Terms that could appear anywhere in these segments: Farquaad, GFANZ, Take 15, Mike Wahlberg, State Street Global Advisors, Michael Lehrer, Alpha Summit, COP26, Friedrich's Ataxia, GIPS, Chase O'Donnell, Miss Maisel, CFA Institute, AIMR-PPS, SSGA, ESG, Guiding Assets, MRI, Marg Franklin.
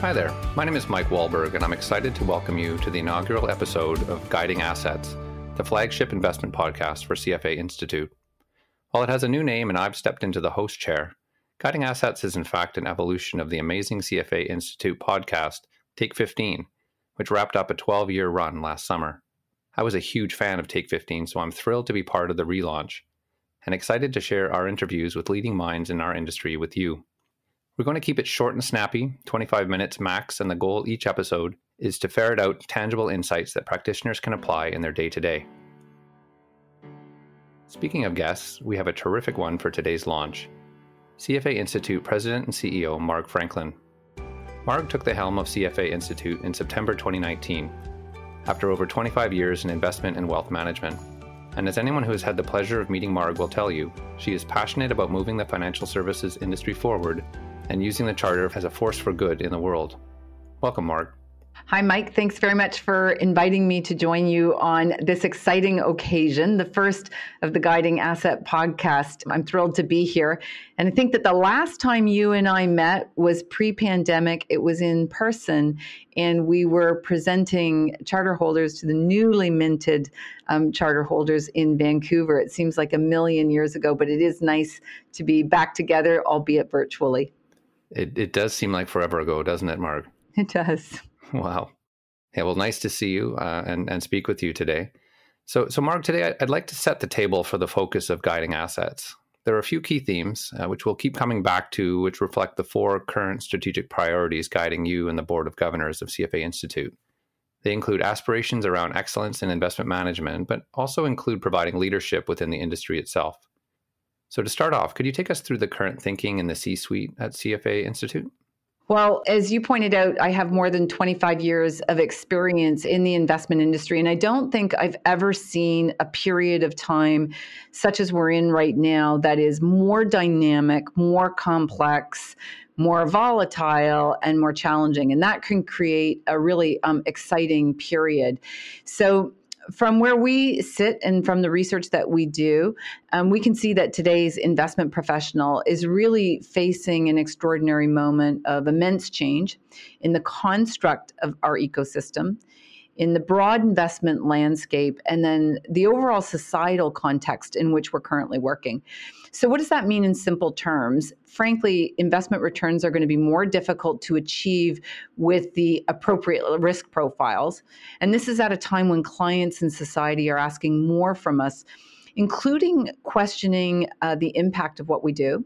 Hi there, my name is Mike Wahlberg, and I'm excited to welcome you to the inaugural episode of Guiding Assets, the flagship investment podcast for CFA Institute. While it has a new name and I've stepped into the host chair, Guiding Assets is in fact an evolution of the amazing CFA Institute podcast, Take 15, which wrapped up a 12-year run last summer. I was a huge fan of Take 15, so I'm thrilled to be part of the relaunch and excited to share our interviews with leading minds in our industry with you. We're going to keep it short and snappy, 25 minutes max, and the goal each episode is to ferret out tangible insights that practitioners can apply in their day-to-day. Speaking of guests, we have a terrific one for today's launch. CFA Institute President and CEO Marg Franklin. Marg took the helm of CFA Institute in September 2019, after over 25 years in investment and wealth management. And as anyone who has had the pleasure of meeting Marg will tell you, she is passionate about moving the financial services industry forward and using the Charter as a force for good in the world. Welcome, Marg. Hi, Mike. Thanks very much for inviting me to join you on this exciting occasion, the first of the Guiding Asset podcast. I'm thrilled to be here. And I think that the last time you and I met was pre-pandemic. It was in person, and we were presenting charter holders to the newly minted charter holders in Vancouver. It seems like a million years ago, but it is nice to be back together, albeit virtually. It does seem like forever ago, doesn't it, Marg? It does. Wow. Yeah, well, nice to see you and speak with you today. So Marg, today I'd like to set the table for the focus of Guiding Assets. There are a few key themes, which we'll keep coming back to, which reflect the four current strategic priorities guiding you and the Board of Governors of CFA Institute. They include aspirations around excellence in investment management, but also include providing leadership within the industry itself. So to start off, could you take us through the current thinking in the C-suite at CFA Institute? Well, as you pointed out, I have more than 25 years of experience in the investment industry, and I don't think I've ever seen a period of time such as we're in right now that is more dynamic, more complex, more volatile, and more challenging. And that can create a really exciting period. So from where we sit and from the research that we do, we can see that today's investment professional is really facing an extraordinary moment of immense change in the construct of our ecosystem, in the broad investment landscape, and then the overall societal context in which we're currently working. So what does that mean in simple terms? Frankly, investment returns are going to be more difficult to achieve with the appropriate risk profiles. And this is at a time when clients and society are asking more from us, including questioning the impact of what we do.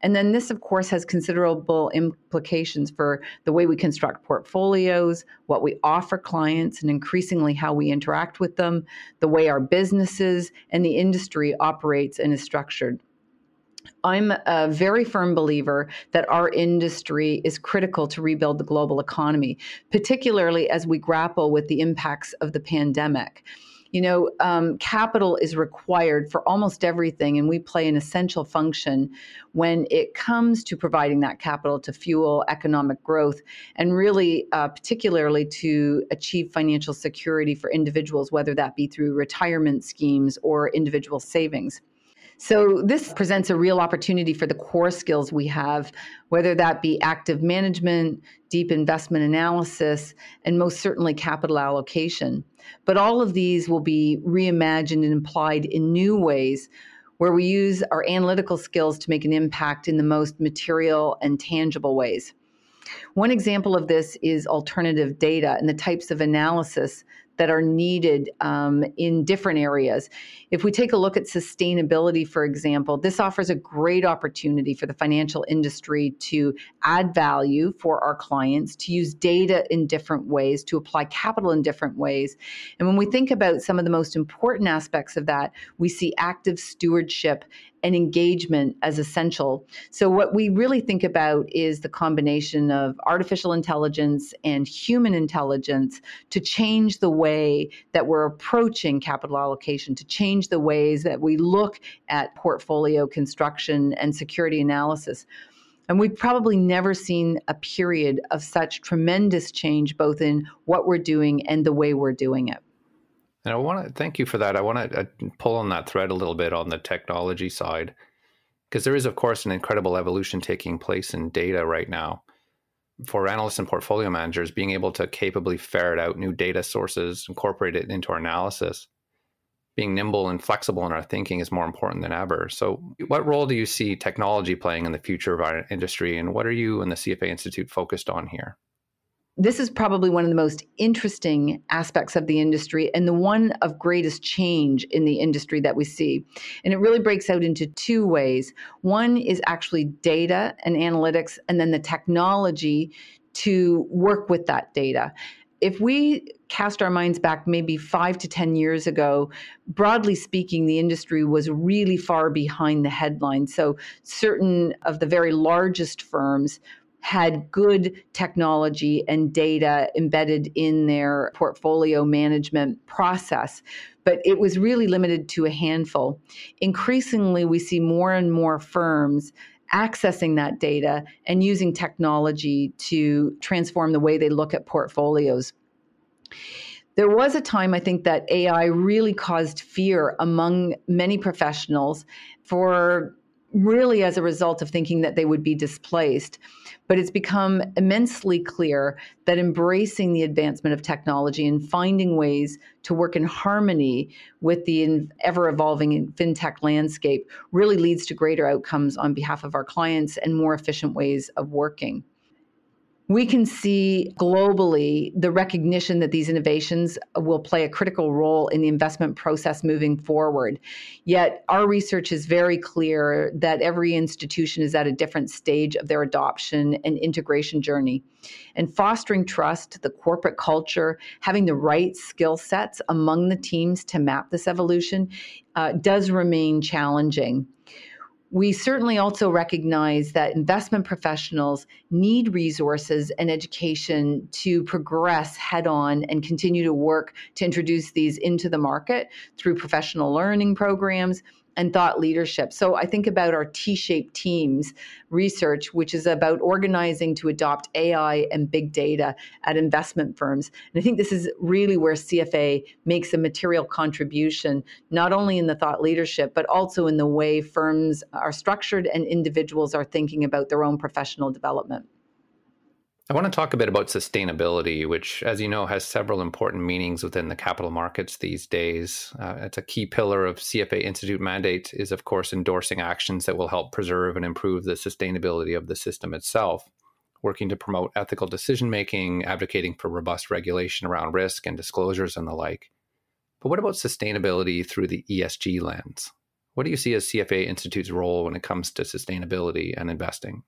And then this, of course, has considerable implications for the way we construct portfolios, what we offer clients, and increasingly how we interact with them, the way our businesses and the industry operates and is structured. I'm a very firm believer that our industry is critical to rebuild the global economy, particularly as we grapple with the impacts of the pandemic. You know, capital is required for almost everything, and we play an essential function when it comes to providing that capital to fuel economic growth and really particularly to achieve financial security for individuals, whether that be through retirement schemes or individual savings. So this presents a real opportunity for the core skills we have, whether that be active management, deep investment analysis, and most certainly capital allocation. But all of these will be reimagined and applied in new ways where we use our analytical skills to make an impact in the most material and tangible ways. One example of this is alternative data and the types of analysis that are needed in different areas. If we take a look at sustainability, for example, this offers a great opportunity for the financial industry to add value for our clients, to use data in different ways, to apply capital in different ways. And when we think about some of the most important aspects of that, we see active stewardship and engagement as essential. So what we really think about is the combination of artificial intelligence and human intelligence to change the way that we're approaching capital allocation, to change the ways that we look at portfolio construction and security analysis. And we've probably never seen a period of such tremendous change, both in what we're doing and the way we're doing it. And I want to thank you for that. I want to pull on that thread a little bit on the technology side, because there is, of course, an incredible evolution taking place in data right now. For analysts and portfolio managers, being able to capably ferret out new data sources, incorporate it into our analysis, being nimble and flexible in our thinking is more important than ever. So what role do you see technology playing in the future of our industry, and what are you and the CFA Institute focused on here? This is probably one of the most interesting aspects of the industry and the one of greatest change in the industry that we see. And it really breaks out into two ways. One is actually data and analytics, and then the technology to work with that data. If we cast our minds back maybe 5 to 10 years ago, broadly speaking, the industry was really far behind the headlines. So certain of the very largest firms had good technology and data embedded in their portfolio management process, but it was really limited to a handful. Increasingly, we see more and more firms accessing that data and using technology to transform the way they look at portfolios. There was a time, I think, that AI really caused fear among many professionals for really as a result of thinking that they would be displaced. But it's become immensely clear that embracing the advancement of technology and finding ways to work in harmony with the ever-evolving fintech landscape really leads to greater outcomes on behalf of our clients and more efficient ways of working. We can see globally the recognition that these innovations will play a critical role in the investment process moving forward. Yet our research is very clear that every institution is at a different stage of their adoption and integration journey. And fostering trust, the corporate culture, having the right skill sets among the teams to map this evolution does remain challenging. We certainly also recognize that investment professionals need resources and education to progress head-on and continue to work to introduce these into the market through professional learning programs and thought leadership. So I think about our T-shaped teams research, which is about organizing to adopt AI and big data at investment firms. And I think this is really where CFA makes a material contribution, not only in the thought leadership, but also in the way firms are structured and individuals are thinking about their own professional development. I want to talk a bit about sustainability, which, as you know, has several important meanings within the capital markets these days. It's a key pillar of CFA Institute mandate is, of course, endorsing actions that will help preserve and improve the sustainability of the system itself, working to promote ethical decision-making, advocating for robust regulation around risk and disclosures and the like. But what about sustainability through the ESG lens? What do you see as CFA Institute's role when it comes to sustainability and investing?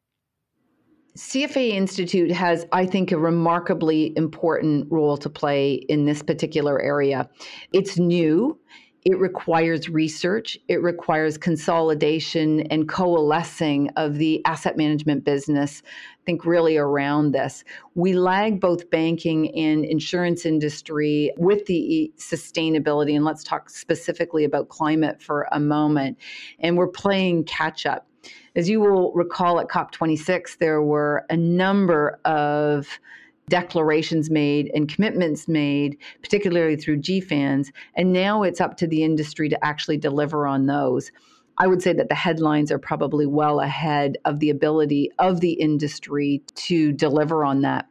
CFA Institute has, I think, a remarkably important role to play in this particular area. It's new. It requires research. It requires consolidation and coalescing of the asset management business, I think, really around this. We lag both banking and insurance industry with the sustainability. And let's talk specifically about climate for a moment. And we're playing catch up. As you will recall, at COP26, there were a number of declarations made and commitments made, particularly through GFANZ, and now it's up to the industry to actually deliver on those. I would say that the headlines are probably well ahead of the ability of the industry to deliver on that.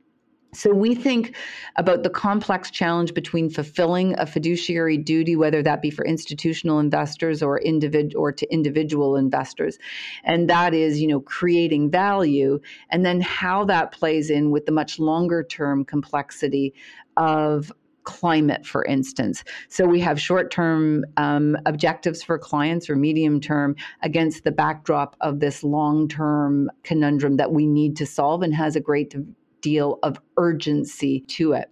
So we think about the complex challenge between fulfilling a fiduciary duty, whether that be for institutional investors or individual investors, and that is, creating value, and then how that plays in with the much longer term complexity of climate, for instance. So we have short-term objectives for clients or medium-term against the backdrop of this long-term conundrum that we need to solve and has a great deal of urgency to it.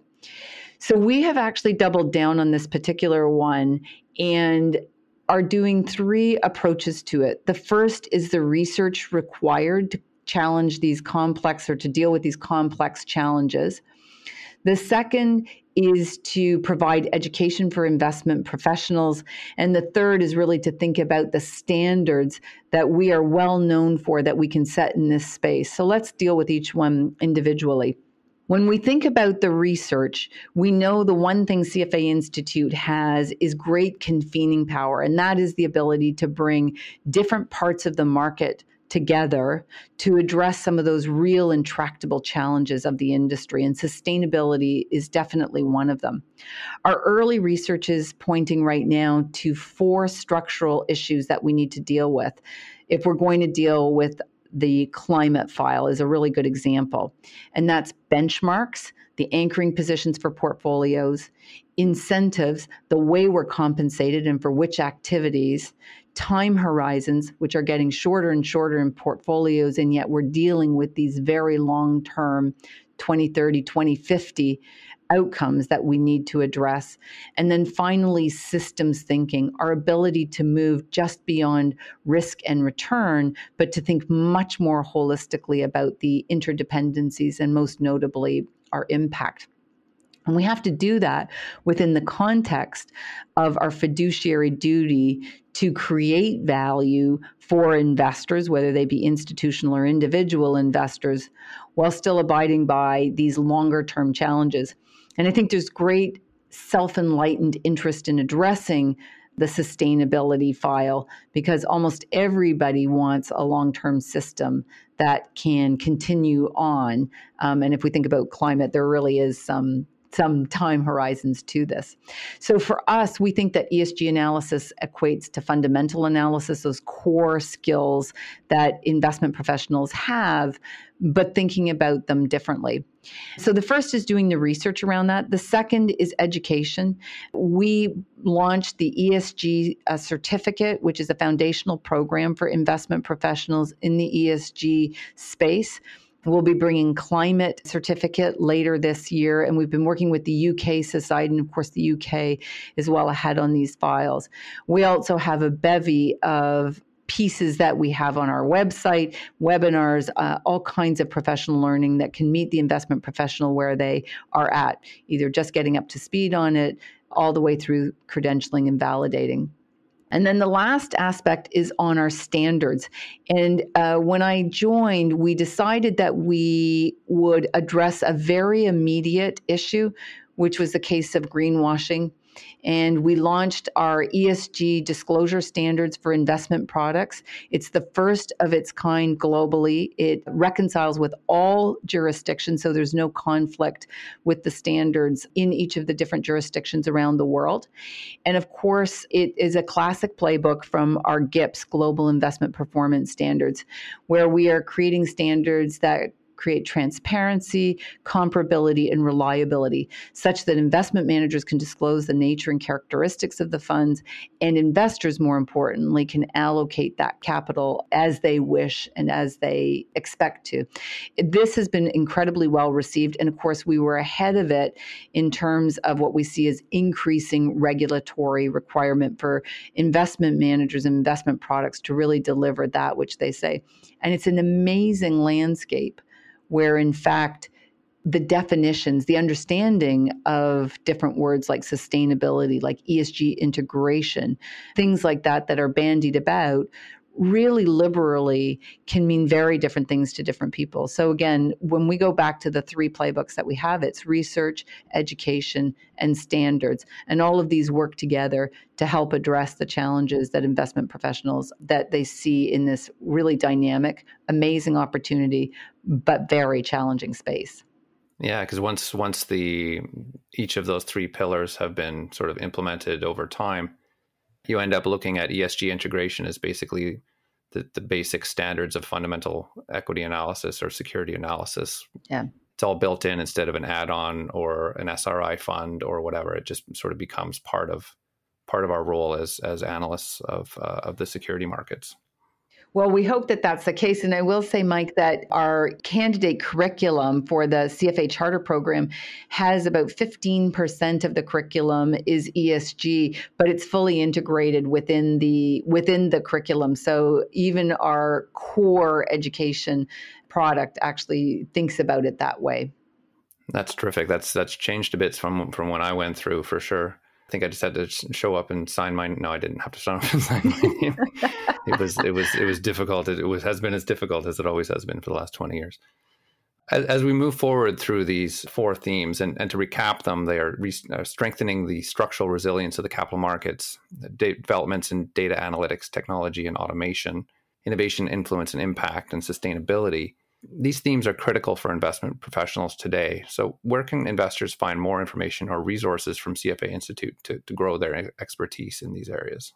So we have actually doubled down on this particular one and are doing three approaches to it. The first is the research required to challenge these complex, or to deal with these complex challenges. The second is to provide education for investment professionals. And the third is really to think about the standards that we are well known for that we can set in this space. So let's deal with each one individually. When we think about the research, we know the one thing CFA Institute has is great convening power, and that is the ability to bring different parts of the market together to address some of those real intractable challenges of the industry, and sustainability is definitely one of them. Our early research is pointing right now to four structural issues that we need to deal with. If we're going to deal with the climate file is a really good example, and that's benchmarks, the anchoring positions for portfolios, incentives, the way we're compensated and for which activities, time horizons, which are getting shorter and shorter in portfolios, and yet we're dealing with these very long-term 2030, 2050 outcomes that we need to address. And then finally, systems thinking, our ability to move just beyond risk and return, but to think much more holistically about the interdependencies and most notably our impact. And we have to do that within the context of our fiduciary duty to create value for investors, whether they be institutional or individual investors, while still abiding by these longer-term challenges. And I think there's great self-enlightened interest in addressing the sustainability file, because almost everybody wants a long-term system that can continue on. And if we think about climate, there really is some time horizons to this. So for us, we think that ESG analysis equates to fundamental analysis, those core skills that investment professionals have, but thinking about them differently. So the first is doing the research around that. The second is education. We launched the ESG certificate, which is a foundational program for investment professionals in the ESG space. We'll be bringing climate certificate later this year, and we've been working with the UK Society, and of course the UK is well ahead on these files. We also have a bevy of pieces that we have on our website, webinars, all kinds of professional learning that can meet the investment professional where they are at, either just getting up to speed on it, all the way through credentialing and validating. And then the last aspect is on our standards. And when I joined, we decided that we would address a very immediate issue, which was the case of greenwashing. And we launched our ESG disclosure standards for investment products. It's the first of its kind globally. It reconciles with all jurisdictions, so there's no conflict with the standards in each of the different jurisdictions around the world. And of course, it is a classic playbook from our GIPS, Global Investment Performance Standards, where we are creating standards that create transparency, comparability, and reliability, such that investment managers can disclose the nature and characteristics of the funds, and investors, more importantly, can allocate that capital as they wish and as they expect to. This has been incredibly well received, and of course, we were ahead of it in terms of what we see as increasing regulatory requirement for investment managers and investment products to really deliver that which they say. And it's an amazing landscape, where in fact, the definitions, the understanding of different words like sustainability, like ESG integration, things like that that are bandied about really liberally can mean very different things to different people. So again, when we go back to the three playbooks that we have, it's research, education, and standards. And all of these work together to help address the challenges that investment professionals that they see in this really dynamic, amazing opportunity, but very challenging space. Yeah, because once the each of those three pillars have been sort of implemented over time, you end up looking at ESG integration as basically the basic standards of fundamental equity analysis or security analysis. Yeah. It's all built in instead of an add-on or an SRI fund or whatever. It just sort of becomes part of our role as analysts of the security markets. Well, we hope that that's the case. And I will say, Mike, that our candidate curriculum for the CFA Charter Program has about 15% of the curriculum is ESG, but it's fully integrated within the curriculum. So even our core education product actually thinks about it that way. That's terrific. That's changed a bit from when I went through, for sure. I think I just had to show up and sign my. No, I didn't have to sign up and sign my name. It was difficult. It has been as difficult as it always has been for the last 20 years. As we move forward through these four themes, and to recap them, they are strengthening the structural resilience of the capital markets, developments in data analytics, technology, and automation, innovation, influence, and impact, and sustainability. These themes are critical for investment professionals today. So where can investors find more information or resources from CFA Institute to grow their expertise in these areas?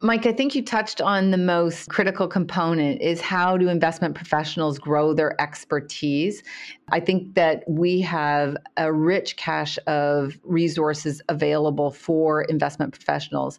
Mike, I think you touched on the most critical component is how do investment professionals grow their expertise? I think that we have a rich cache of resources available for investment professionals.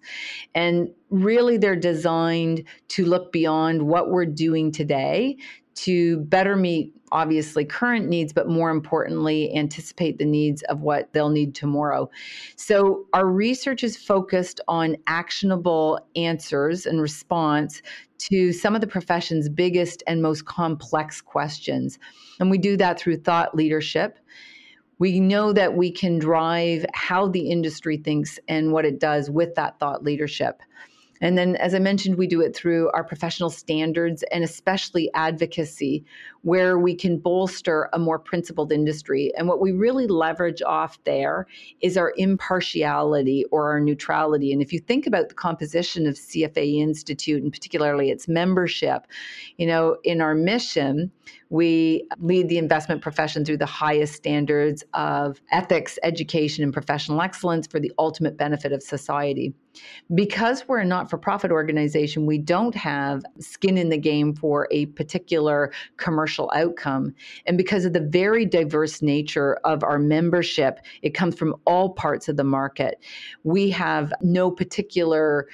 And really, they're designed to look beyond what we're doing today to better meet, obviously, current needs, but more importantly, anticipate the needs of what they'll need tomorrow. So our research is focused on actionable answers and response to some of the profession's biggest and most complex questions. And we do that through thought leadership. We know that we can drive how the industry thinks and what it does with that thought leadership. And then, as I mentioned, we do it through our professional standards and especially advocacy, where we can bolster a more principled industry. And what we really leverage off there is our impartiality or our neutrality. And if you think about the composition of CFA Institute and particularly its membership, in our mission, we lead the investment profession through the highest standards of ethics, education, and professional excellence for the ultimate benefit of society. Because we're a not-for-profit organization, we don't have skin in the game for a particular commercial outcome. And because of the very diverse nature of our membership, it comes from all parts of the market. We have no particular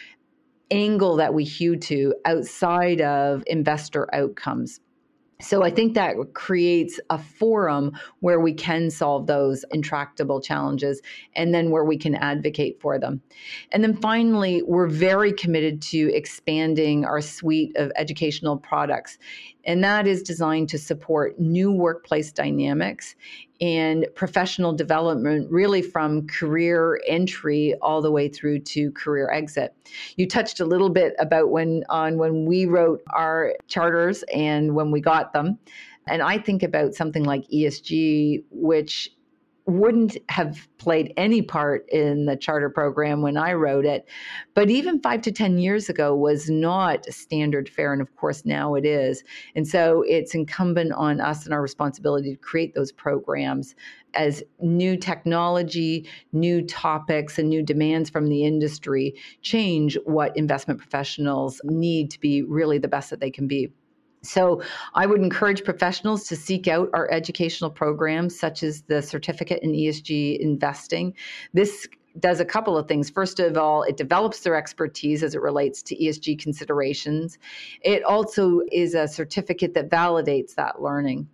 angle that we hew to outside of investor outcomes. So I think that creates a forum where we can solve those intractable challenges and then where we can advocate for them. And then finally, we're very committed to expanding our suite of educational products. And that is designed to support new workplace dynamics and professional development, really from career entry all the way through to career exit. You touched a little bit about when we wrote our charters and when we got them. And I think about something like ESG, which wouldn't have played any part in the charter program when I wrote it, but even 5 to 10 years ago was not standard fare. And of course, now it is. And so it's incumbent on us and our responsibility to create those programs as new technology, new topics, and new demands from the industry change what investment professionals need to be really the best that they can be. So I would encourage professionals to seek out our educational programs, such as the certificate in ESG investing. This does a couple of things. First of all, it develops their expertise as it relates to ESG considerations. It also is a certificate that validates that learning.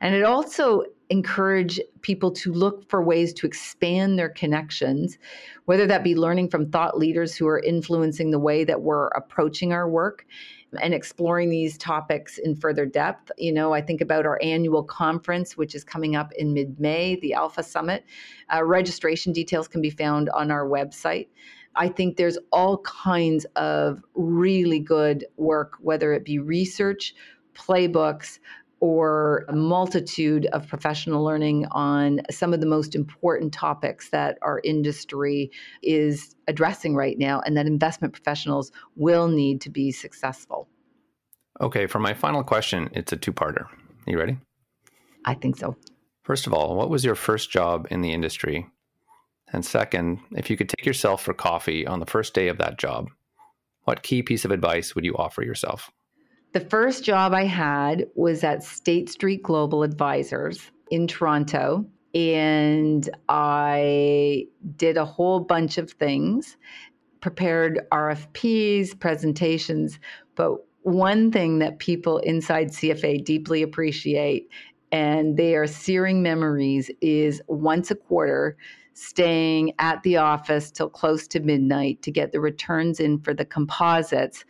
And it also encourage people to look for ways to expand their connections, whether that be learning from thought leaders who are influencing the way that we're approaching our work and exploring these topics in further depth. I think about our annual conference, which is coming up in mid-May, the Alpha Summit. Registration details can be found on our website. I think there's all kinds of really good work, whether it be research, playbooks, or a multitude of professional learning on some of the most important topics that our industry is addressing right now and that investment professionals will need to be successful. Okay, for my final question, it's a two-parter. You ready? I think so. First of all, what was your first job in the industry? And second, if you could take yourself for coffee on the first day of that job, what key piece of advice would you offer yourself? The first job I had was at State Street Global Advisors in Toronto, and I did a whole bunch of things, prepared RFPs, presentations, but one thing that people inside CFA deeply appreciate, and they are searing memories, is once a quarter staying at the office till close to midnight to get the returns in for the composites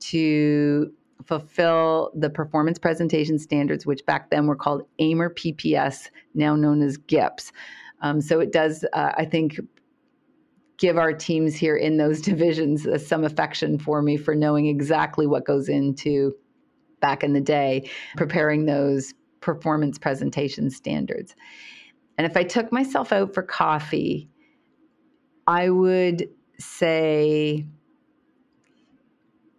to fulfill the performance presentation standards, which back then were called AIMR-PPS, now known as GIPS. So it does, I think, give our teams here in those divisions some affection for me for knowing exactly what goes into, back in the day, preparing those performance presentation standards. And if I took myself out for coffee, I would say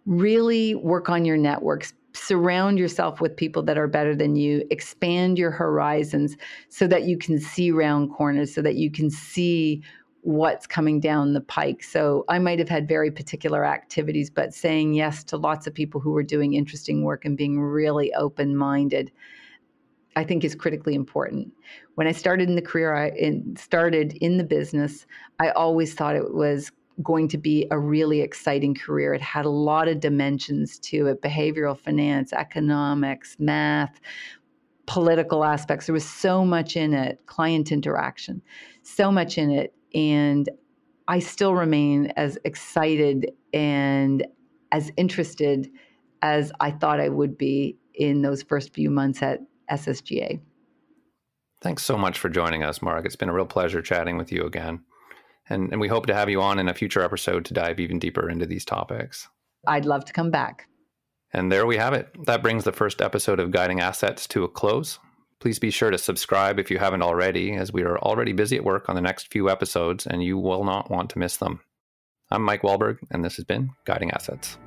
really work on your networks, surround yourself with people that are better than you, expand your horizons so that you can see round corners, so that you can see what's coming down the pike. So I might have had very particular activities, but saying yes to lots of people who were doing interesting work and being really open-minded, I think, is critically important. When I started in the career, started in the business, I always thought it was going to be a really exciting career. It had a lot of dimensions to it: behavioral finance, economics, math, political aspects. There was so much in it, client interaction, so much in it. And I still remain as excited and as interested as I thought I would be in those first few months at SSGA. Thanks so much for joining us, Marg. It's been a real pleasure chatting with you again. And we hope to have you on in a future episode to dive even deeper into these topics. I'd love to come back. And there we have it. That brings the first episode of Guiding Assets to a close. Please be sure to subscribe if you haven't already, as we are already busy at work on the next few episodes, and you will not want to miss them. I'm Mike Wahlberg, and this has been Guiding Assets.